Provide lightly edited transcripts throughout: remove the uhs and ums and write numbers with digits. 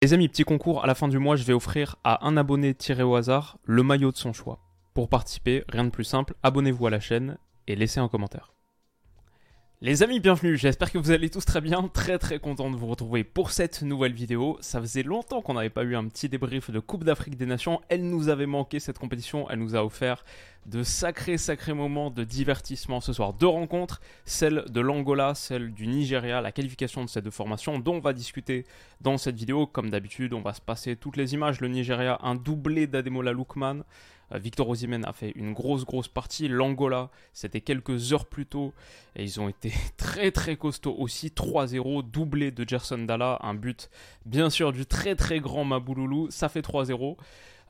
Les amis, petit concours, à la fin du mois, je vais offrir à un abonné tiré au hasard le maillot de son choix. Pour participer, rien de plus simple, abonnez-vous à la chaîne et laissez un commentaire. Les amis, bienvenue, j'espère que vous allez tous très bien, très très content de vous retrouver pour cette nouvelle vidéo. Ça faisait longtemps qu'on n'avait pas eu un petit débrief de Coupe d'Afrique des Nations, elle nous avait manqué cette compétition, elle nous a offert de sacrés moments de divertissement ce soir. Deux rencontres, celle de l'Angola, celle du Nigeria, la qualification de ces deux formations dont on va discuter dans cette vidéo. Comme d'habitude, on va se passer toutes les images. Le Nigeria, un doublé d'Ademola Lookman. Victor Osimhen a fait une grosse partie. L'Angola, c'était quelques heures plus tôt et ils ont été très costauds aussi. 3-0, doublé de Gelson Dala, un but bien sûr du très grand Mabululu, ça fait 3-0.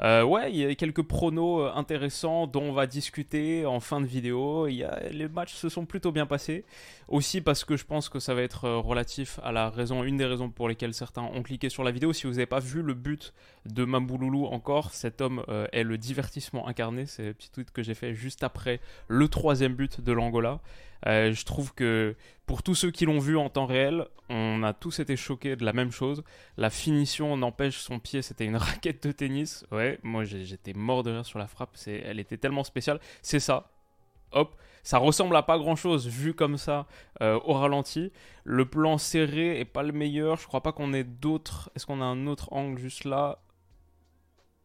Ouais, il y a quelques pronos intéressants dont on va discuter en fin de vidéo. Les matchs se sont plutôt bien passés, aussi parce que je pense que ça va être relatif à une des raisons pour lesquelles certains ont cliqué sur la vidéo. Si vous n'avez pas vu le but de Mabululu encore, cet homme est le divertissement incarné. C'est le petit tweet que j'ai fait juste après le troisième but de l'Angola. Je trouve que pour tous ceux qui l'ont vu en temps réel, on a tous été choqués de la même chose. La finition, n'empêche, son pied, c'était une raquette de tennis. Ouais, moi j'étais mort de rire sur la frappe, elle était tellement spéciale. C'est ça, hop, ça ressemble à pas grand chose vu comme ça au ralenti. Le plan serré est pas le meilleur, je crois pas qu'on ait d'autres. Est-ce qu'on a un autre angle juste là ?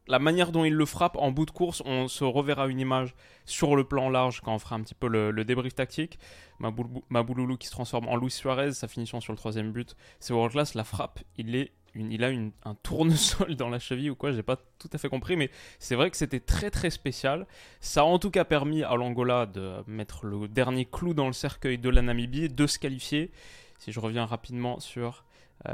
La manière dont il le frappe en bout de course, on se reverra une image sur le plan large quand on fera un petit peu le débrief tactique. Mabululu qui se transforme en Luis Suarez, sa finition sur le troisième but, c'est world class. La frappe, il a un tournesol dans la cheville ou quoi, j'ai pas tout à fait compris, mais c'est vrai que c'était très spécial. Ça a en tout cas permis à l'Angola de mettre le dernier clou dans le cercueil de la Namibie, de se qualifier. Si je reviens rapidement sur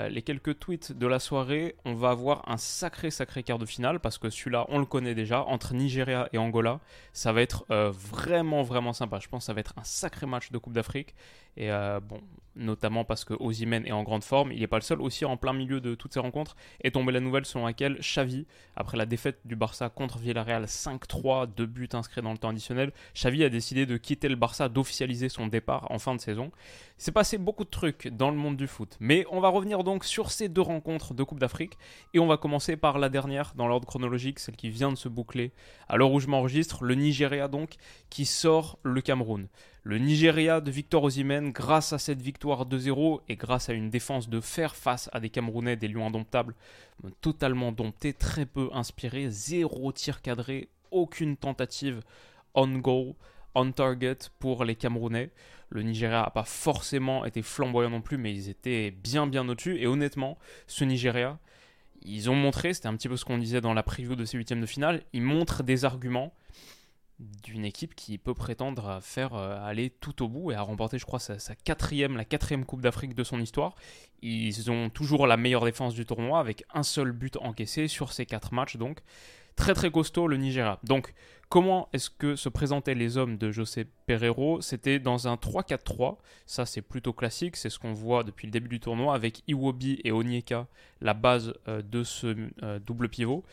les quelques tweets de la soirée, on va avoir un sacré quart de finale parce que celui-là, on le connaît déjà, entre Nigeria et Angola. Ça va être vraiment sympa. Je pense que ça va être un sacré match de Coupe d'Afrique. Et bon, notamment parce que Osimhen est en grande forme. Il n'est pas le seul. Aussi, en plein milieu de toutes ces rencontres, est tombée la nouvelle selon laquelle Xavi, après la défaite du Barça contre Villarreal 5-3, 2 buts inscrits dans le temps additionnel, Xavi a décidé de quitter le Barça, d'officialiser son départ en fin de saison. Il s'est passé beaucoup de trucs dans le monde du foot. Mais on va revenir donc sur ces deux rencontres de Coupe d'Afrique et on va commencer par la dernière dans l'ordre chronologique, celle qui vient de se boucler à l'heure où je m'enregistre, le Nigeria donc qui sort le Cameroun. Le Nigeria de Victor Osimhen, grâce à cette victoire 2-0 et grâce à une défense de fer face à des Camerounais, des lions indomptables, totalement domptés, très peu inspirés, 0 tir cadré, aucune tentative on goal, on target pour les Camerounais. Le Nigeria n'a pas forcément été flamboyant non plus, mais ils étaient bien au-dessus. Et honnêtement, ce Nigeria, ils ont montré, c'était un petit peu ce qu'on disait dans la preview de ces huitièmes de finale, ils montrent des arguments d'une équipe qui peut prétendre à faire aller tout au bout et à remporter, je crois, la quatrième Coupe d'Afrique de son histoire. Ils ont toujours la meilleure défense du tournoi avec un seul but encaissé sur ces 4 matchs, donc très costaud le Nigeria. Donc comment est-ce que se présentaient les hommes de José Peseiro? C'était dans un 3-4-3, ça c'est plutôt classique, c'est ce qu'on voit depuis le début du tournoi avec Iwobi et Onyeka, la base de ce double pivot.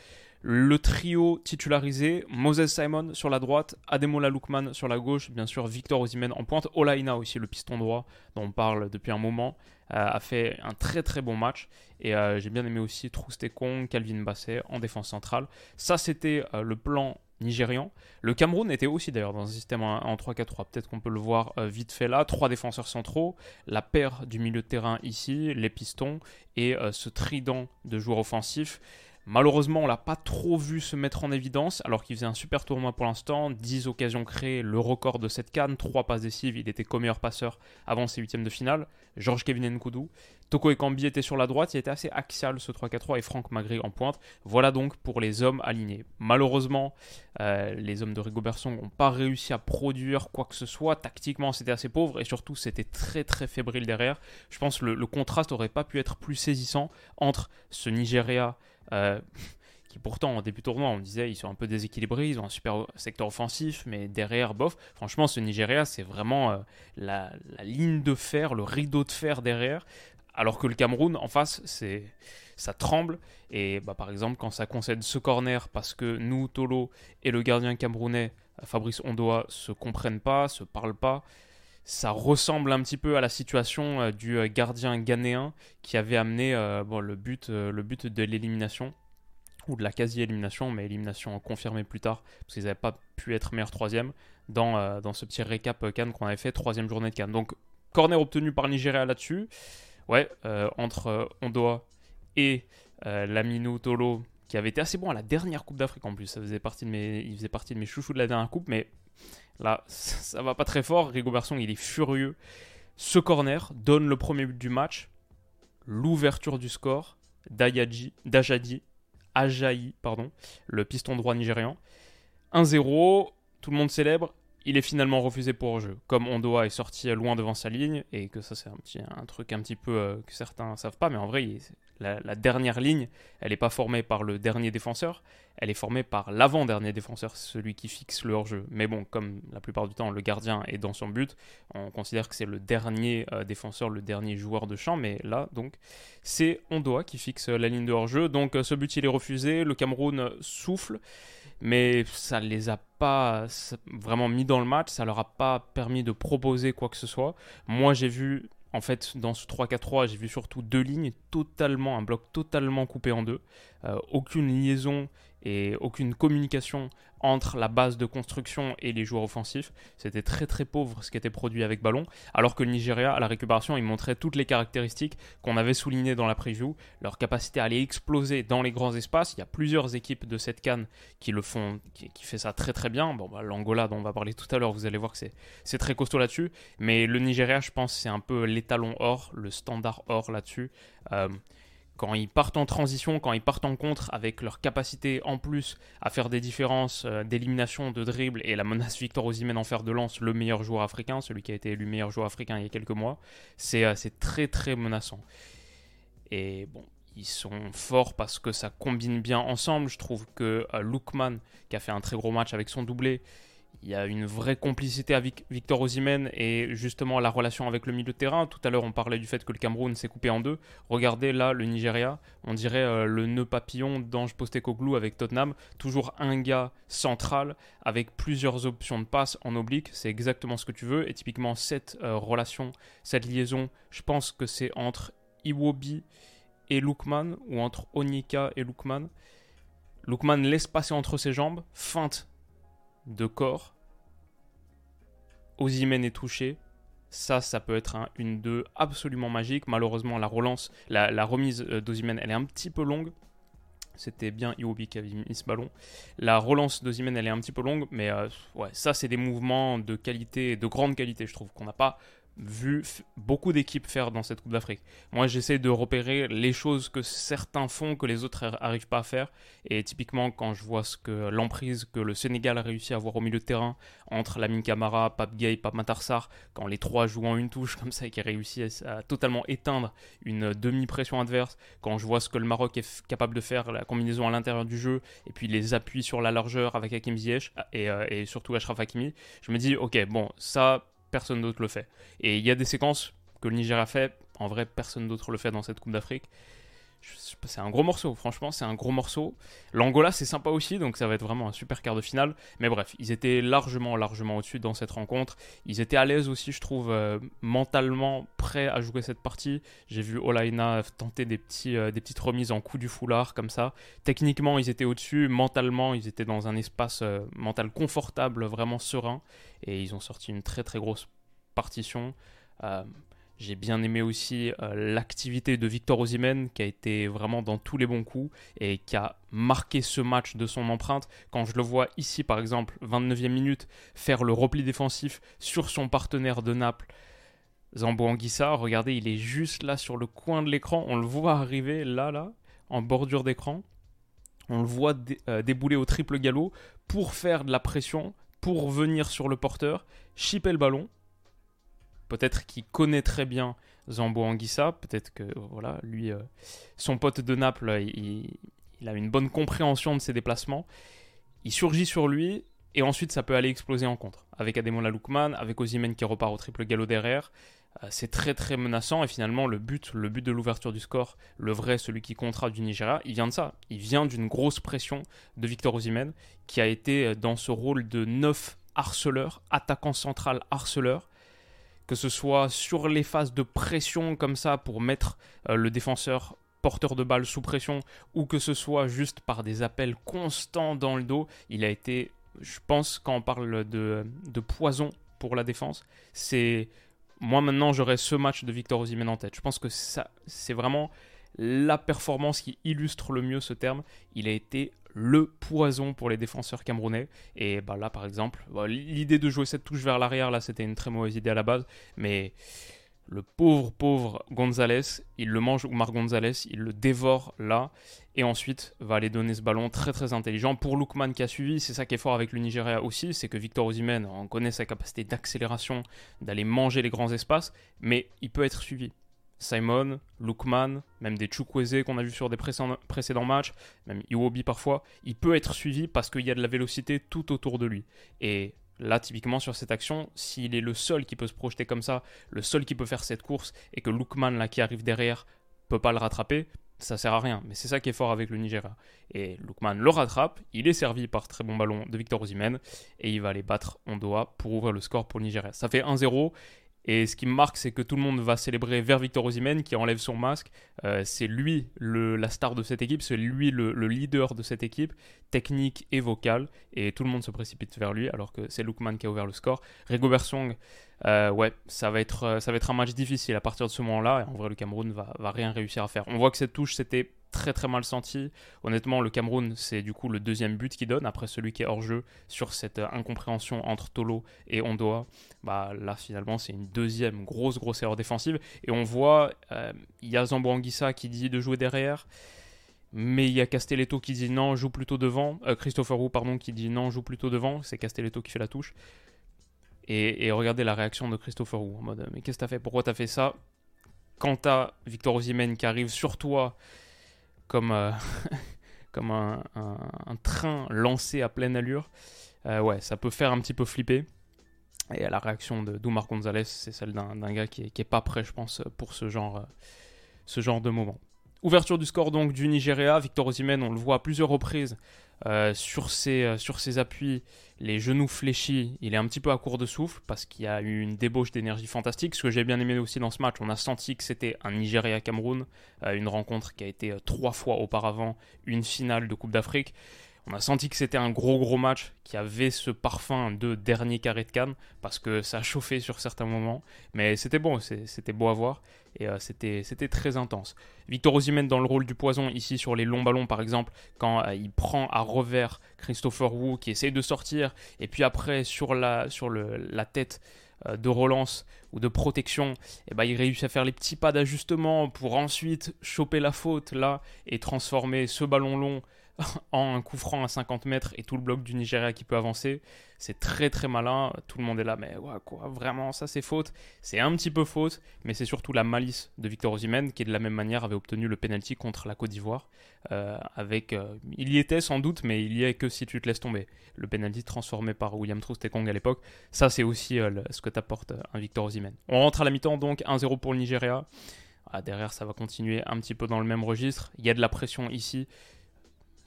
Le trio titularisé, Moses Simon sur la droite, Ademola Lookman sur la gauche, bien sûr Victor Osimhen en pointe, Ola Aina aussi, le piston droit dont on parle depuis un moment, a fait un très bon match. Et j'ai bien aimé aussi Troost-Ekong, Calvin Bassey en défense centrale. Ça c'était le plan nigérian. Le Cameroun était aussi d'ailleurs dans un système en 3-4-3, peut-être qu'on peut le voir vite fait là. 3 défenseurs centraux, la paire du milieu de terrain ici, les pistons et ce trident de joueurs offensifs. Malheureusement, on ne l'a pas trop vu se mettre en évidence, alors qu'il faisait un super tournoi pour l'instant. 10 occasions créées, le record de cette CAN, 3 passes décisives, il était co-meilleur passeur avant ses huitièmes de finale. Georges-Kevin Nkoudou, Toko Ekambi était sur la droite, il était assez axial ce 3-4-3 et Franck Magré en pointe. Voilà donc pour les hommes alignés. Malheureusement, les hommes de Rigobert Song n'ont pas réussi à produire quoi que ce soit. Tactiquement, c'était assez pauvre et surtout, c'était très très fébrile derrière. Je pense que le contraste n'aurait pas pu être plus saisissant entre ce Nigeria... qui pourtant en début tournoi on disait ils sont un peu déséquilibrés, ils ont un super secteur offensif mais derrière bof, franchement ce Nigeria c'est vraiment la ligne de fer, le rideau de fer derrière, alors que le Cameroun en face ça tremble et par exemple quand ça concède ce corner parce que Nouhou Tolo et le gardien camerounais Fabrice Ondoa se comprennent pas, se parlent pas. Ça ressemble un petit peu à la situation du gardien ghanéen qui avait amené le but de l'élimination ou de la quasi-élimination, mais élimination confirmée plus tard parce qu'ils n'avaient pas pu être meilleurs troisième dans ce petit récap CAN qu'on avait fait, troisième journée de CAN. Donc, corner obtenu par le Nigeria là-dessus. Ouais, entre Ondoa et Lamine Tolo qui avait été assez bon à la dernière Coupe d'Afrique en plus. Il faisait partie de mes chouchous de la dernière Coupe, mais... Là, ça va pas très fort. Rigobert Song, il est furieux. Ce corner donne le premier but du match. L'ouverture du score d'Ajayi, le piston droit nigérian. 1-0, tout le monde célèbre. Il est finalement refusé pour hors-jeu. Comme Ondoa est sorti loin devant sa ligne, et que ça, c'est un truc un petit peu que certains ne savent pas, mais en vrai, la dernière ligne, elle n'est pas formée par le dernier défenseur, elle est formée par l'avant-dernier défenseur, celui qui fixe le hors-jeu. Mais bon, comme la plupart du temps, le gardien est dans son but, on considère que c'est le dernier défenseur, le dernier joueur de champ, mais là, donc, c'est Ondoa qui fixe la ligne de hors-jeu. Donc, ce but, il est refusé, le Cameroun souffle, mais ça ne les a pas vraiment mis dans le match, ça leur a pas permis de proposer quoi que ce soit. Moi j'ai vu, en fait dans ce 3-4-3, j'ai vu surtout deux lignes, un bloc totalement coupé en deux, aucune liaison et aucune communication entre la base de construction et les joueurs offensifs. C'était très très pauvre ce qui était produit avec ballon, alors que le Nigeria, à la récupération, il montrait toutes les caractéristiques qu'on avait soulignées dans la preview, leur capacité à aller exploser dans les grands espaces. Il y a plusieurs équipes de cette CAN qui le font, qui fait ça très très bien. L'Angola dont on va parler tout à l'heure, vous allez voir que c'est très costaud là-dessus, mais le Nigeria, je pense, c'est un peu l'étalon or, le standard or là-dessus. Quand ils partent en transition, quand ils partent en contre, avec leur capacité en plus à faire des différences d'élimination, de dribble, et la menace Victor Osimhen en fer de lance, le meilleur joueur africain, celui qui a été élu meilleur joueur africain il y a quelques mois, c'est très très menaçant. Et bon, ils sont forts parce que ça combine bien ensemble. Je trouve que Lookman, qui a fait un très gros match avec son doublé, il y a une vraie complicité avec Victor Osimhen et justement la relation avec le milieu de terrain. Tout à l'heure, on parlait du fait que le Cameroun s'est coupé en deux. Regardez là le Nigeria, on dirait le nœud papillon d'Ange Postecoglou avec Tottenham. Toujours un gars central avec plusieurs options de passe en oblique. C'est exactement ce que tu veux. Et typiquement, cette relation, cette liaison, je pense que c'est entre Iwobi et Lookman ou entre Onyeka et Lookman. Lookman laisse passer entre ses jambes, feinte de corps, Osimhen est touché, ça peut être un 1-2 absolument magique. Malheureusement, la remise d'Osimhen, elle est un petit peu longue. C'était bien Iwobi qui avait mis ce ballon. La relance d'Osimhen, elle est un petit peu longue, mais ouais, ça c'est des mouvements de qualité, de grande qualité, je trouve, qu'on n'a pas vu beaucoup d'équipes faire dans cette Coupe d'Afrique. Moi, j'essaie de repérer les choses que certains font, que les autres n'arrivent pas à faire. Et typiquement, quand je vois l'emprise que le Sénégal a réussi à avoir au milieu de terrain, entre Lamine Camara, Pape Gueye, Pape Matar Sarr, quand les trois jouent en une touche comme ça et qui a réussi à totalement éteindre une demi-pression adverse, quand je vois ce que le Maroc est capable de faire, la combinaison à l'intérieur du jeu, et puis les appuis sur la largeur avec Hakim Ziyech et surtout Achraf Hakimi, je me dis, ok, bon, ça... personne d'autre le fait. Et il y a des séquences que le Nigeria fait, en vrai personne d'autre le fait dans cette Coupe d'Afrique. C'est un gros morceau, franchement c'est un gros morceau. L'Angola c'est sympa aussi, donc ça va être vraiment un super quart de finale. Mais bref, ils étaient largement au-dessus dans cette rencontre. Ils étaient à l'aise aussi, je trouve, mentalement prêts à jouer cette partie. J'ai vu Ola Aina tenter des petites remises en coup du foulard comme ça. Techniquement ils étaient au-dessus, mentalement ils étaient dans un espace mental confortable, vraiment serein. Et ils ont sorti une très très grosse partition. J'ai bien aimé aussi l'activité de Victor Osimhen qui a été vraiment dans tous les bons coups et qui a marqué ce match de son empreinte. Quand je le vois ici par exemple, 29e minute, faire le repli défensif sur son partenaire de Naples, Zambo Anguissa, regardez, il est juste là sur le coin de l'écran, on le voit arriver là, en bordure d'écran. On le voit débouler au triple galop pour faire de la pression, pour venir sur le porteur, chipper le ballon. Peut-être qu'il connaît très bien Zambo Anguissa, peut-être que voilà, lui, son pote de Naples, il a une bonne compréhension de ses déplacements. Il surgit sur lui et ensuite ça peut aller exploser en contre. Avec Ademola Lookman, avec Osimhen qui repart au triple galop derrière, c'est très très menaçant et finalement le but de l'ouverture du score, le vrai, celui qui comptera du Nigeria, il vient de ça. Il vient d'une grosse pression de Victor Osimhen qui a été dans ce rôle de neuf harceleur, attaquant central harceleur, que ce soit sur les phases de pression comme ça pour mettre le défenseur porteur de balle sous pression ou que ce soit juste par des appels constants dans le dos. Il a été, je pense, quand on parle de poison pour la défense, c'est... Moi maintenant j'aurais ce match de Victor Osimhen en tête. Je pense que ça, c'est vraiment la performance qui illustre le mieux ce terme. Il a été le poison pour les défenseurs camerounais. Et bah là par exemple, l'idée de jouer cette touche vers l'arrière, là c'était une très mauvaise idée à la base. Mais le pauvre Gonzalez, il le mange, Omar Gonzalez, il le dévore là. Et ensuite va aller donner ce ballon très très intelligent pour Lookman qui a suivi. C'est ça qui est fort avec le Nigeria aussi, c'est que Victor Osimhen, on connaît sa capacité d'accélération, d'aller manger les grands espaces, mais il peut être suivi. Simon, Lookman, même des Chukwueze qu'on a vu sur des précédents matchs, même Iwobi parfois, il peut être suivi parce qu'il y a de la vélocité tout autour de lui. Et là, typiquement sur cette action, s'il est le seul qui peut se projeter comme ça, le seul qui peut faire cette course, et que Lookman là qui arrive derrière peut pas le rattraper, ça sert à rien. Mais c'est ça qui est fort avec le Nigeria. Et Lookman le rattrape, il est servi par très bon ballon de Victor Osimhen, et il va aller battre Ondoa pour ouvrir le score pour le Nigeria. Ça fait 1-0. Et ce qui me marque, c'est que tout le monde va célébrer vers Victor Osimhen qui enlève son masque. C'est lui la star de cette équipe, c'est lui le leader de cette équipe, technique et vocale. Et tout le monde se précipite vers lui alors que c'est Lookman qui a ouvert le score. Rigobert Song, ça va être un match difficile à partir de ce moment-là. Et en vrai, le Cameroun va rien réussir à faire. On voit que cette touche, c'était très très mal senti. Honnêtement, le Cameroun, c'est du coup le deuxième but qu'il donne après celui qui est hors-jeu sur cette incompréhension entre Tolo et Ondoa. Bah, là, finalement, c'est une deuxième grosse erreur défensive. Et on voit, il y a Zambo Anguissa qui dit de jouer derrière, mais il y a Castelletto qui dit non, joue plutôt devant. Christopher Wooh, pardon, qui dit non, joue plutôt devant. C'est Castelletto qui fait la touche. Et regardez la réaction de Christopher Wooh en mode mais qu'est-ce que t'as fait? Pourquoi t'as fait ça? Quand t'as Victor Osimhen qui arrive sur toi comme un train lancé à pleine allure, ça peut faire un petit peu flipper. Et la réaction d'Omar Gonzalez, c'est celle d'un gars qui est pas prêt, je pense, pour ce genre de moment. Ouverture du score donc du Nigeria. Victor Osimhen, on le voit à plusieurs reprises sur ses appuis, les genoux fléchis, il est un petit peu à court de souffle parce qu'il y a eu une débauche d'énergie fantastique. Ce que j'ai bien aimé aussi dans ce match, on a senti que c'était un Nigeria-Cameroun, une rencontre qui a été 3 fois auparavant une finale de Coupe d'Afrique. On a senti que c'était un gros match qui avait ce parfum de dernier carré de CAN parce que ça chauffait sur certains moments. Mais c'était bon, c'était beau à voir et c'était très intense. Victor Osimhen dans le rôle du poison ici sur les longs ballons par exemple, quand il prend à revers Christopher Wooh qui essaye de sortir et puis après sur la tête de relance ou de protection, et bah, il réussit à faire les petits pas d'ajustement pour ensuite choper la faute là et transformer ce ballon long en un coup franc à 50 mètres et tout le bloc du Nigeria qui peut avancer. C'est très très malin, tout le monde est là mais ouais, quoi, vraiment ça c'est faute. C'est un petit peu faute, mais c'est surtout la malice de Victor Osimhen qui de la même manière avait obtenu le penalty contre la Côte d'Ivoire il y était sans doute, mais il y est que si tu te laisses tomber. Le penalty transformé par William Troost-Ekong à l'époque, ça c'est aussi ce que t'apporte un Victor Osimhen. On rentre à la mi-temps donc 1-0 pour le Nigeria. Derrière ça va continuer un petit peu dans le même registre, il y a de la pression ici.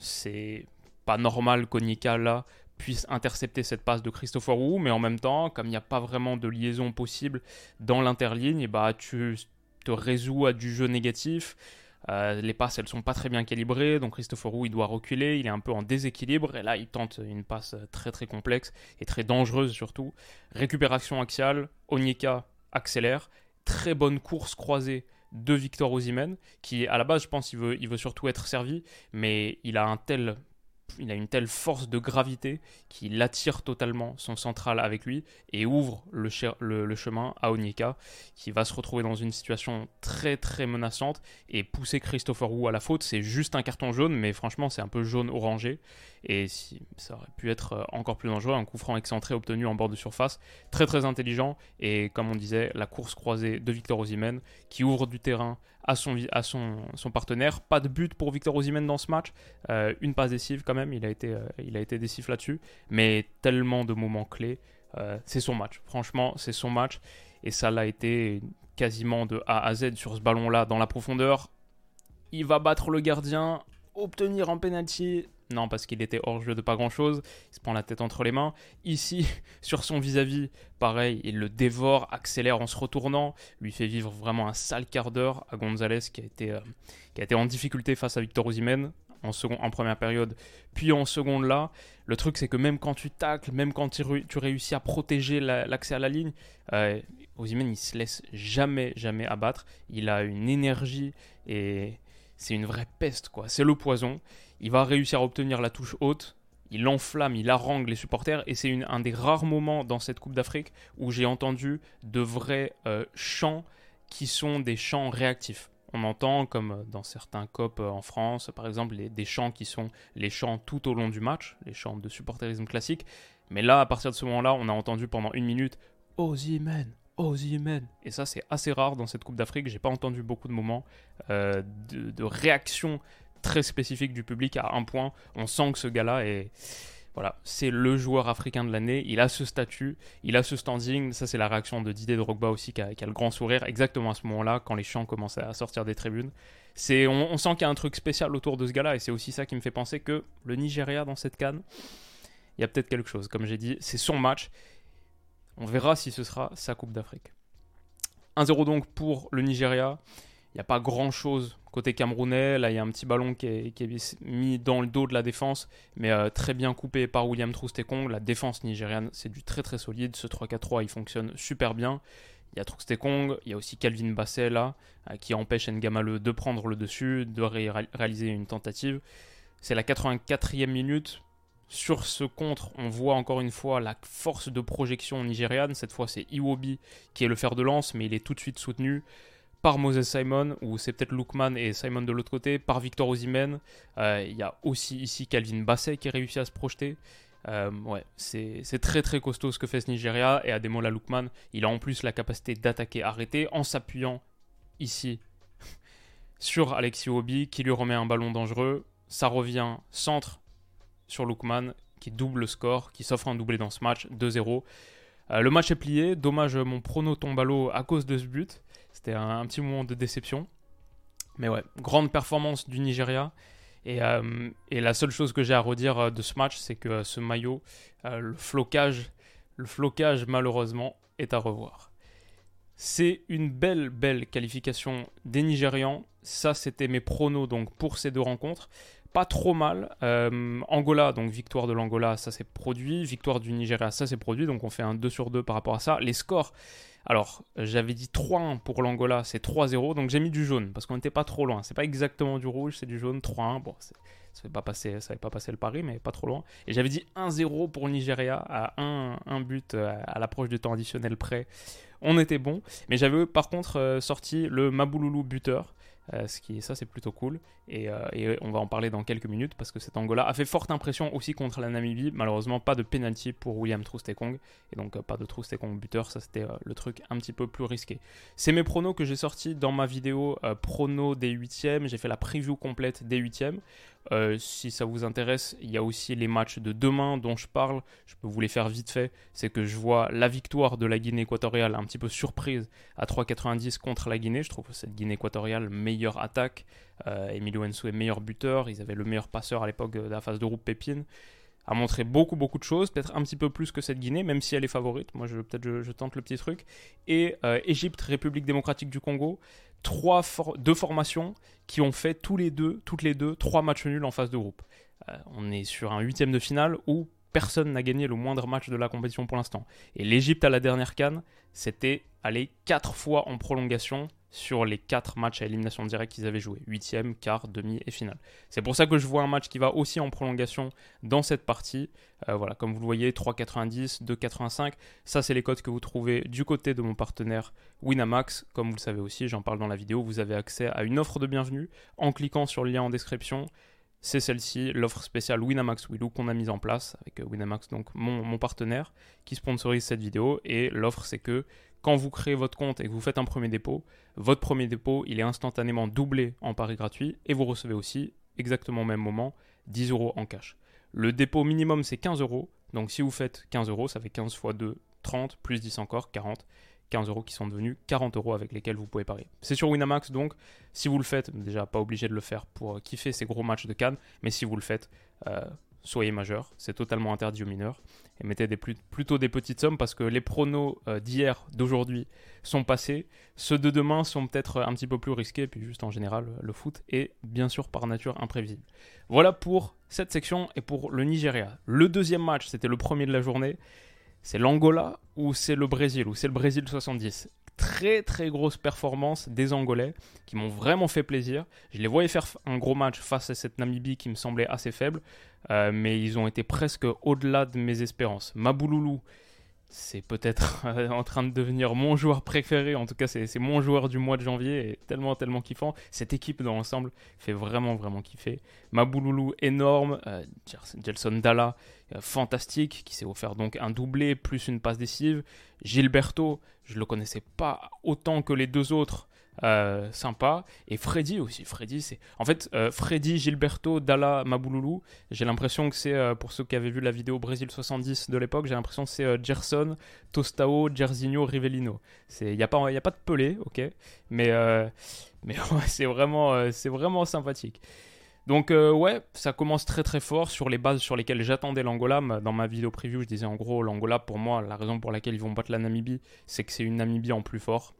C'est pas normal qu'Onyeka là puisse intercepter cette passe de Christopher Wooh, mais en même temps, comme il n'y a pas vraiment de liaison possible dans l'interligne, bah, tu te résous à du jeu négatif. Les passes, elles sont pas très bien calibrées, donc Christopher Wooh, il doit reculer, il est un peu en déséquilibre, et là, il tente une passe très très complexe et très dangereuse surtout. Récupération axiale, Onyeka accélère. très bonne course croisée de Victor Osimhen, qui à la base, je pense, il veut surtout être servi, mais il a une telle force de gravité qu'il attire totalement son central avec lui et ouvre le chemin à Onyeka, qui va se retrouver dans une situation très très menaçante et pousser Christopher Wooh à la faute. C'est juste un carton jaune, mais franchement c'est un peu jaune orangé, et ça aurait pu être encore plus dangereux, un coup franc excentré obtenu en bord de surface, très très intelligent, et comme on disait, la course croisée de Victor Osimhen qui ouvre du terrain à son partenaire. Pas de but pour Victor Osimhen dans ce match, une passe décisive quand même, il a été décisif là-dessus, mais tellement de moments clés, c'est son match, franchement c'est son match, et ça l'a été quasiment de A à Z sur ce ballon-là, dans la profondeur, il va battre le gardien, obtenir un penalty. Non, parce qu'il était hors jeu de pas grand-chose, il se prend la tête entre les mains. Ici, sur son vis-à-vis, pareil, il le dévore, accélère en se retournant, lui fait vivre vraiment un sale quart d'heure à Gonzalez, qui a été en difficulté face à Victor Osimhen en première période, puis en seconde là. Le truc, c'est que même quand tu tacles, même quand tu réussis à protéger l'accès à la ligne, Osimhen, il se laisse jamais, jamais abattre. Il a une énergie et c'est une vraie peste, quoi. C'est le poison. Il va réussir à obtenir la touche haute, il enflamme, il harangue les supporters, et c'est un des rares moments dans cette Coupe d'Afrique où j'ai entendu de vrais chants qui sont des chants réactifs. On entend, comme dans certains COP en France, par exemple, des chants qui sont les chants tout au long du match, les chants de supporterisme classique. Mais là, à partir de ce moment-là, on a entendu pendant 1 minute « Osimhen ». Osimhen. Et ça, c'est assez rare dans cette Coupe d'Afrique. J'ai pas entendu beaucoup de moments de réaction très spécifique du public à un point. On sent que ce gars-là est, voilà, c'est le joueur africain de l'année. Il a ce statut, il a ce standing. Ça, c'est la réaction de Didier Drogba aussi, qui a le grand sourire exactement à ce moment-là, quand les chants commencent à sortir des tribunes. On sent qu'il y a un truc spécial autour de ce gars-là, et c'est aussi ça qui me fait penser que le Nigeria dans cette CAN, il y a peut-être quelque chose. Comme j'ai dit, c'est son match. On verra si ce sera sa Coupe d'Afrique. 1-0 donc pour le Nigeria. Il n'y a pas grand-chose côté camerounais. Là, il y a un petit ballon qui est mis dans le dos de la défense, mais très bien coupé par William Troost-Ekong. La défense nigériane, c'est du très très solide. Ce 3-4-3, il fonctionne super bien. Il y a Troost-Ekong, il y a aussi Calvin Bassey là, qui empêche Ngamale de prendre le dessus, de réaliser une tentative. C'est la 84e minute. Sur ce contre, on voit encore une fois la force de projection nigériane. Cette fois, c'est Iwobi qui est le fer de lance, mais il est tout de suite soutenu par Moses Simon, ou c'est peut-être Lookman et Simon de l'autre côté, par Victor Osimhen. Il y a aussi ici Calvin Bassey qui réussit à se projeter. C'est très très costaud ce que fait ce Nigeria. Et Ademola Lookman, il a en plus la capacité d'attaquer, arrêter, en s'appuyant ici sur Alex Iwobi, qui lui remet un ballon dangereux. Ça revient centre sur Lookman, qui double le score, qui s'offre un doublé dans ce match, 2-0. Le match est plié, dommage, mon prono tombe à l'eau à cause de ce but. C'était un petit moment de déception. Mais ouais, grande performance du Nigeria. Et la seule chose que j'ai à redire de ce match, c'est que ce maillot, le flocage malheureusement est à revoir. C'est une belle, belle qualification des Nigérians. Ça, c'était mes pronos donc pour ces deux rencontres. Pas trop mal. Angola, donc victoire de l'Angola, ça s'est produit. Victoire du Nigeria, ça s'est produit. Donc on fait un 2/2 par rapport à ça. Les scores, alors j'avais dit 3-1 pour l'Angola, c'est 3-0. Donc j'ai mis du jaune parce qu'on n'était pas trop loin. C'est pas exactement du rouge, c'est du jaune. 3-1, bon, ça ne fait pas passer le pari, mais pas trop loin. Et j'avais dit 1-0 pour le Nigeria à un but à l'approche du temps additionnel près. On était bon. Mais j'avais par contre sorti le Mabululu buteur. Ça c'est plutôt cool, et on va en parler dans quelques minutes parce que cet Angola a fait forte impression aussi contre la Namibie. Malheureusement, pas de penalty pour William Troost-Ekong, et donc pas de Troost-Ekong buteur. Ça, c'était le truc un petit peu plus risqué. C'est mes pronos que j'ai sortis dans ma vidéo pronos des 8e. J'ai fait la preview complète des 8e. Si ça vous intéresse, il y a aussi les matchs de demain dont je parle. Je peux vous les faire vite fait. C'est que je vois la victoire de la Guinée équatoriale un petit peu surprise à 3,90 contre la Guinée. Je trouve cette Guinée équatoriale meilleure attaque. Emilio Nsou est meilleur buteur. Ils avaient le meilleur passeur à l'époque de la phase de groupe, Pépine. A montré beaucoup, beaucoup de choses, peut-être un petit peu plus que cette Guinée, même si elle est favorite. Moi, je tente le petit truc. Et Égypte, République démocratique du Congo, deux formations qui ont fait toutes les deux, 3 matchs nuls en phase de groupe. On est sur un 8e de finale où personne n'a gagné le moindre match de la compétition pour l'instant. Et l'Égypte à la dernière CAN, c'était allé 4 fois en prolongation sur les 4 matchs à élimination directe qu'ils avaient joués. 8e, quart, demi et finale. C'est pour ça que je vois un match qui va aussi en prolongation dans cette partie. Voilà, comme vous le voyez, 3,90, 2,85. Ça, c'est les cotes que vous trouvez du côté de mon partenaire Winamax. Comme vous le savez aussi, j'en parle dans la vidéo, vous avez accès à une offre de bienvenue en cliquant sur le lien en description. C'est celle-ci, l'offre spéciale Winamax Willou qu'on a mise en place avec Winamax, donc mon partenaire qui sponsorise cette vidéo. Et l'offre, c'est que quand vous créez votre compte et que vous faites un premier dépôt, votre premier dépôt, il est instantanément doublé en pari gratuit et vous recevez aussi, exactement au même moment, 10 € en cash. Le dépôt minimum, c'est 15 €. Donc si vous faites 15 €, ça fait 15 x 2, 30, plus 10 encore, 40. 15 € qui sont devenus 40 € avec lesquels vous pouvez parier. C'est sur Winamax, donc si vous le faites, déjà pas obligé de le faire pour kiffer ces gros matchs de CAN, mais si vous le faites, soyez majeur, c'est totalement interdit aux mineurs, et mettez plutôt des petites sommes parce que les pronos d'hier, d'aujourd'hui sont passés, ceux de demain sont peut-être un petit peu plus risqués, puis juste en général, le foot est bien sûr par nature imprévisible. Voilà pour cette section et pour le Nigeria. Le deuxième match, c'était le premier de la journée. C'est l'Angola ou c'est le Brésil, ou c'est le Brésil 70. Très très grosse performance des Angolais qui m'ont vraiment fait plaisir. Je les voyais faire un gros match face à cette Namibie qui me semblait assez faible, mais ils ont été presque au-delà de mes espérances. Mabululu, c'est peut-être en train de devenir mon joueur préféré, en tout cas c'est mon joueur du mois de janvier, et tellement kiffant. Cette équipe dans l'ensemble fait vraiment kiffer. Mabululu énorme, Gelson Dala fantastique, qui s'est offert donc un doublé plus une passe décisive. Gilberto, je ne le connaissais pas autant que les deux autres, sympa. Et Freddy aussi, Freddy, Gilberto, Dala, Mabululu, j'ai l'impression que c'est, pour ceux qui avaient vu la vidéo Brésil 70 de l'époque, j'ai l'impression que c'est Gerson, Tostao, Jairzinho, Rivellino. Il n'y a pas de Pelé, ok, mais ouais, c'est vraiment sympathique. Donc ouais, ça commence très fort sur les bases sur lesquelles j'attendais l'Angola. Dans ma vidéo preview, je disais en gros, l'Angola, pour moi, la raison pour laquelle ils vont battre la Namibie, c'est que c'est une Namibie en plus fort.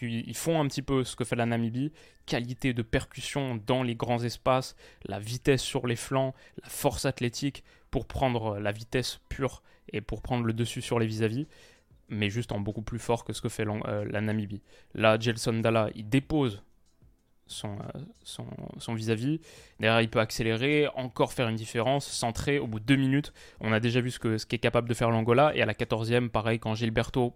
Ils font un petit peu ce que fait la Namibie, qualité de percussion dans les grands espaces, la vitesse sur les flancs, la force athlétique pour prendre la vitesse pure et pour prendre le dessus sur les vis-à-vis, mais juste en beaucoup plus fort que ce que fait la Namibie. Là, Gelson Dala, il dépose son vis-à-vis. Derrière, il peut accélérer, encore faire une différence, centrer. Au bout de 2 minutes, on a déjà vu ce qu'est capable de faire l'Angola. Et à la 14e, pareil, quand Gilberto,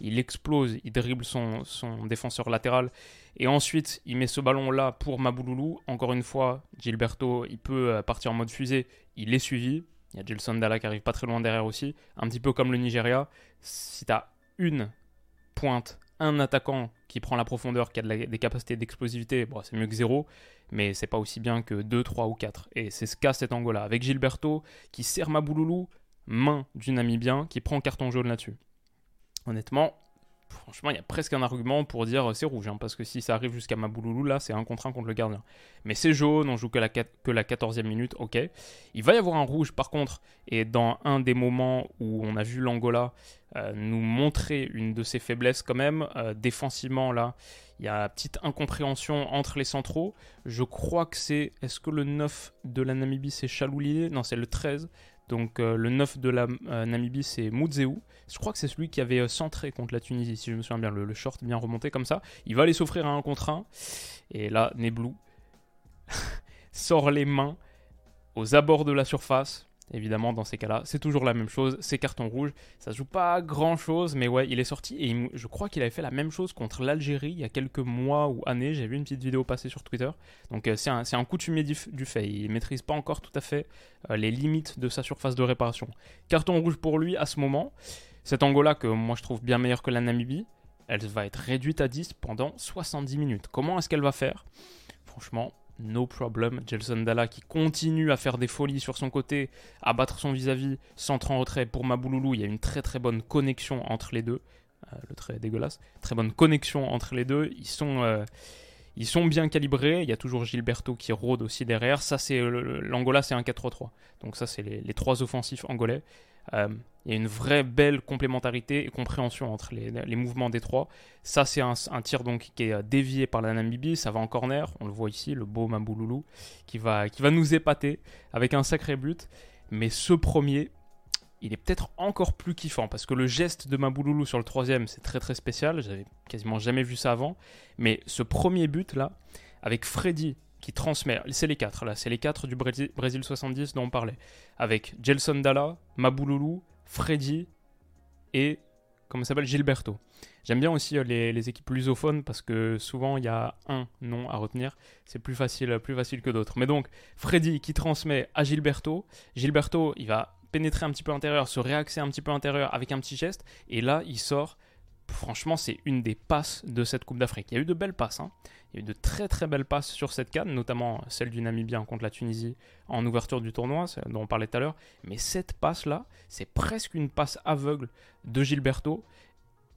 il explose, il dribble son défenseur latéral. Et ensuite, il met ce ballon-là pour Mabululu. Encore une fois, Gilberto, il peut partir en mode fusée. Il est suivi. Il y a Gelson Dala qui arrive pas très loin derrière aussi. Un petit peu comme le Nigeria. Si tu as une pointe, un attaquant qui prend la profondeur, qui a des capacités d'explosivité, bon, c'est mieux que 0, mais c'est pas aussi bien que 2, 3 ou 4. Et c'est ce qu'a cet Angola, avec Gilberto qui sert Mabululu, main du Namibien, qui prend carton jaune là-dessus. Honnêtement, franchement, il y a presque un argument pour dire c'est rouge, parce que si ça arrive jusqu'à Mabululu, là, c'est 1 contre 1 contre le gardien. Mais c'est jaune, on joue que la 14e minute, ok. Il va y avoir un rouge, par contre, et dans un des moments où on a vu l'Angola nous montrer une de ses faiblesses quand même, défensivement, là, il y a une petite incompréhension entre les centraux. Je crois que c'est... Est-ce que le 9 de la Namibie, c'est Chaloulier ? Non, c'est le 13. Donc le 9 de la Namibie, c'est Mudzeu. Je crois que c'est celui qui avait centré contre la Tunisie, si je me souviens bien, le short bien remonté comme ça. Il va aller s'offrir à 1 contre 1. Et là, Neblou sort les mains aux abords de la surface. Évidemment, dans ces cas-là, c'est toujours la même chose. C'est carton rouge. Ça ne joue pas grand-chose, mais ouais, il est sorti. Et je crois qu'il avait fait la même chose contre l'Algérie il y a quelques mois ou années. J'ai vu une petite vidéo passer sur Twitter. Donc c'est un coutumier du fait. Il ne maîtrise pas encore tout à fait les limites de sa surface de réparation. Carton rouge pour lui à ce moment. Cette Angola que moi je trouve bien meilleure que la Namibie, elle va être réduite à 10 pendant 70 minutes. Comment est-ce qu'elle va faire ? Franchement, no problem. Gelson Dala qui continue à faire des folies sur son côté, à battre son vis-à-vis, centre en retrait pour Mabululu. Il y a une très bonne connexion entre les deux. Le trait est dégueulasse. Très bonne connexion entre les deux. Ils sont bien calibrés. Il y a toujours Gilberto qui rôde aussi derrière. Ça, c'est l'Angola, c'est un 4-3-3. Donc ça, c'est les 3 offensifs angolais. Il y a une vraie belle complémentarité et compréhension entre les mouvements des 3. Ça, c'est un tir donc qui est dévié par la Namibie. Ça va en corner. On le voit ici, le beau Mabululu qui va nous épater avec un sacré but. Mais ce premier, il est peut-être encore plus kiffant, parce que le geste de Mabululu sur le troisième, c'est très très spécial, j'avais quasiment jamais vu ça avant, mais ce premier but là, avec Freddy qui transmet, c'est les 4 là, c'est les 4 du Brésil 70 dont on parlait, avec Gelson Dala, Mabululu, Freddy et comment ça s'appelle, Gilberto. J'aime bien aussi les équipes lusophones parce que souvent il y a un nom à retenir, c'est plus facile que d'autres. Mais donc Freddy qui transmet à Gilberto, il va pénétrer un petit peu intérieur, se réaxer un petit peu intérieur avec un petit geste, et là il sort. Franchement, c'est une des passes de cette Coupe d'Afrique. Il y a eu de belles passes, hein. Il y a eu de très très belles passes sur cette CAN, notamment celle du Namibien contre la Tunisie en ouverture du tournoi, dont on parlait tout à l'heure. Mais cette passe-là, c'est presque une passe aveugle de Gilberto.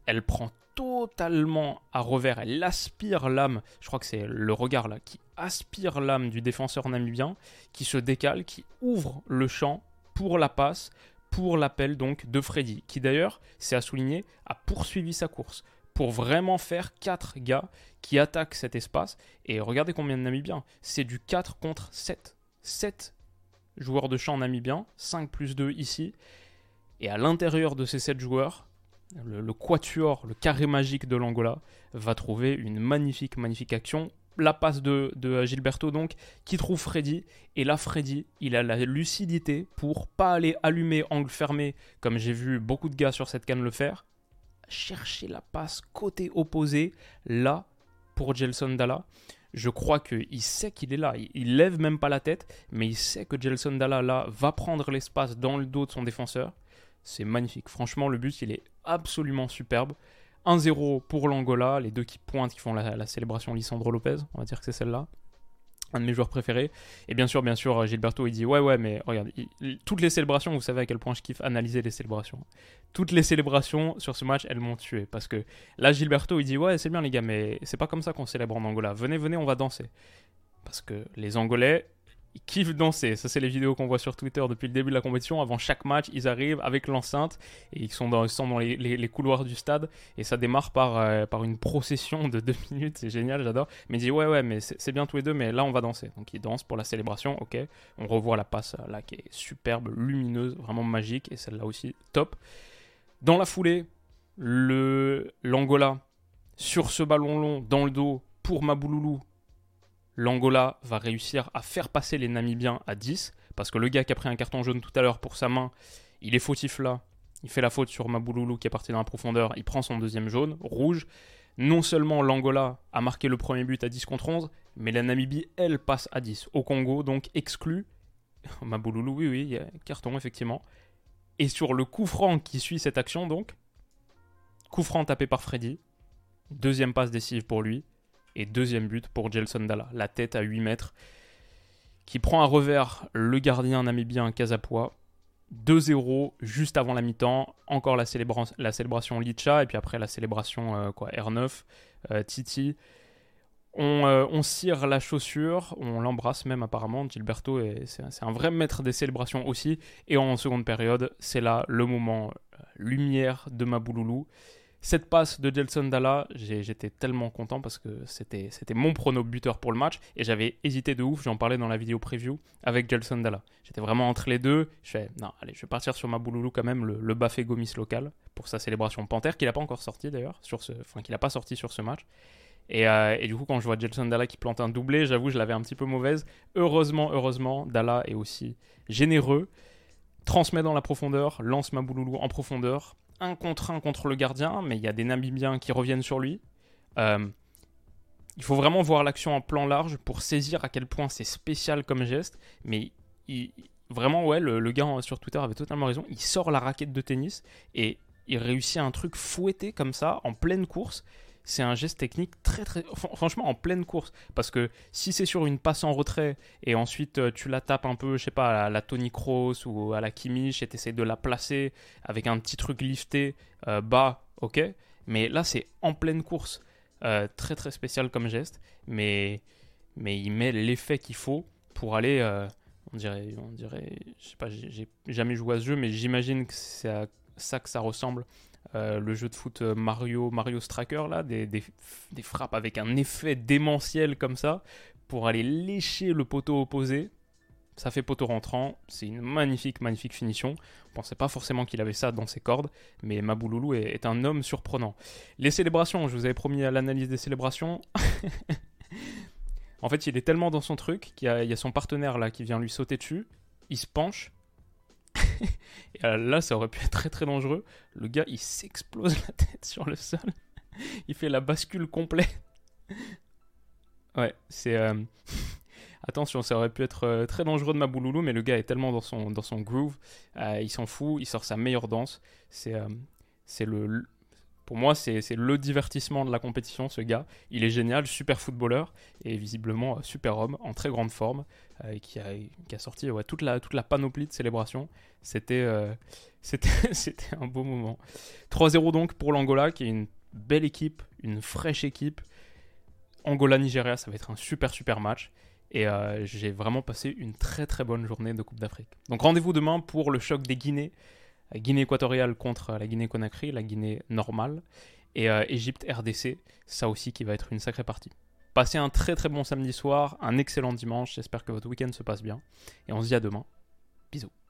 Elle prend totalement à revers, elle aspire l'âme, je crois que c'est le regard là, qui aspire l'âme du défenseur namibien, qui se décale, qui ouvre le champ pour la passe, pour l'appel donc de Freddy, qui d'ailleurs, c'est à souligner, a poursuivi sa course pour vraiment faire 4 gars qui attaquent cet espace. Et regardez combien de Namibiens, c'est du 4 contre 7. 7 joueurs de champ namibiens, 5 plus 2 ici. Et à l'intérieur de ces 7 joueurs, le quatuor, le carré magique de l'Angola va trouver une magnifique action. La passe de Gilberto donc, qui trouve Freddy, et là Freddy, il a la lucidité pour pas aller allumer angle fermé comme j'ai vu beaucoup de gars sur cette CAN le faire, chercher la passe côté opposé, là pour Gelson Dala. Je crois qu'il sait qu'il est là, il lève même pas la tête, mais il sait que Gelson Dala là va prendre l'espace dans le dos de son défenseur. C'est magnifique, franchement le but il est absolument superbe. 1-0 pour l'Angola, les deux qui pointent, qui font la célébration Lisandro Lopez, on va dire que c'est celle-là, un de mes joueurs préférés. Et bien sûr, Gilberto il dit ouais mais regarde, toutes les célébrations, vous savez à quel point je kiffe analyser les célébrations. Toutes les célébrations sur ce match, elles m'ont tué, parce que là Gilberto il dit ouais c'est bien les gars, mais c'est pas comme ça qu'on célèbre en Angola, venez on va danser. Parce que les Angolais, ils kiffent danser, ça c'est les vidéos qu'on voit sur Twitter depuis le début de la compétition, avant chaque match ils arrivent avec l'enceinte et ils sont dans les couloirs du stade et ça démarre par une procession de 2 minutes, c'est génial, j'adore. Mais il dit ouais mais c'est bien tous les deux, mais là on va danser, donc ils dansent pour la célébration, ok, on revoit la passe là qui est superbe, lumineuse, vraiment magique, et celle-là aussi top. Dans la foulée, l'Angola sur ce ballon long dans le dos pour Mabululu, l'Angola va réussir à faire passer les Namibiens à 10, parce que le gars qui a pris un carton jaune tout à l'heure pour sa main, il est fautif là, il fait la faute sur Mabululu qui est parti dans la profondeur, il prend son deuxième jaune, rouge. Non seulement l'Angola a marqué le premier but à 10 contre 11, mais la Namibie, elle, passe à 10. Au Congo, donc exclu, Mabululu, oui, il y a carton effectivement. Et sur le coup franc qui suit cette action donc, coup franc tapé par Freddy, deuxième passe décisive pour lui, et deuxième but pour Gelson Dala, la tête à 8 mètres, qui prend à revers le gardien namibien Casapois. 2-0 juste avant la mi-temps, encore la célébration Licha, et puis après la célébration R9, Titi. On cire la chaussure, on l'embrasse même apparemment, Gilberto, et c'est un vrai maître des célébrations aussi. Et en seconde période, c'est là le moment lumière de Mabululu. Cette passe de Gelson Dala, j'étais tellement content parce que c'était mon prono buteur pour le match et j'avais hésité de ouf, j'en parlais dans la vidéo preview avec Gelson Dala. J'étais vraiment entre les deux, je fais non, allez, je vais partir sur Mabululu quand même, le Bafé Gomis local pour sa célébration panthère qu'il n'a pas encore sorti d'ailleurs, qu'il n'a pas sorti sur ce match. Et du coup, quand je vois Gelson Dala qui plante un doublé, j'avoue, je l'avais un petit peu mauvaise. Heureusement, Dala est aussi généreux, transmet dans la profondeur, lance Mabululu en profondeur. 1 contre 1 contre le gardien, mais il y a des Namibiens qui reviennent sur lui. Il faut vraiment voir l'action en plan large pour saisir à quel point c'est spécial comme geste. Mais vraiment, ouais, le gars sur Twitter avait totalement raison. Il sort la raquette de tennis et il réussit un truc fouetté comme ça en pleine course. C'est un geste technique très franchement en pleine course, parce que si c'est sur une passe en retrait et ensuite tu la tapes un peu, je sais pas, à la Toni Kroos ou à la Kimmich et tu essaies de la placer avec un petit truc lifté bas, ok, mais là c'est en pleine course, très très spécial comme geste, mais il met l'effet qu'il faut pour aller on dirait je sais pas, j'ai jamais joué à ce jeu, mais j'imagine que c'est à ça que ça ressemble. Le jeu de foot Mario Striker, là, des frappes avec un effet démentiel comme ça, pour aller lécher le poteau opposé. ça fait poteau rentrant, c'est une magnifique finition. On pensait pas forcément qu'il avait ça dans ses cordes, mais Mabululu est un homme surprenant. Les célébrations, je vous avais promis à l'analyse des célébrations. En fait, il est tellement dans son truc qu'il y a son partenaire là qui vient lui sauter dessus, il se penche. Et là, ça aurait pu être très très dangereux. Le gars, il s'explose la tête sur le sol. Il fait la bascule complète. Ouais, c'est... Attention, ça aurait pu être très dangereux de Mabululu, mais le gars est tellement dans son groove. Il s'en fout, il sort sa meilleure danse. Pour moi, c'est le divertissement de la compétition, ce gars. Il est génial, super footballeur et visiblement super homme, en très grande forme, qui a sorti toute la panoplie de célébrations. C'était un beau moment. 3-0 donc pour l'Angola, qui est une belle équipe, une fraîche équipe. Angola-Nigéria, ça va être un super match. Et j'ai vraiment passé une très très bonne journée de Coupe d'Afrique. Donc rendez-vous demain pour le choc des Guinées. Guinée équatoriale contre la Guinée-Conakry, la Guinée normale. Et Égypte-RDC, ça aussi qui va être une sacrée partie. Passez un très très bon samedi soir, un excellent dimanche. J'espère que votre week-end se passe bien. Et on se dit à demain. Bisous.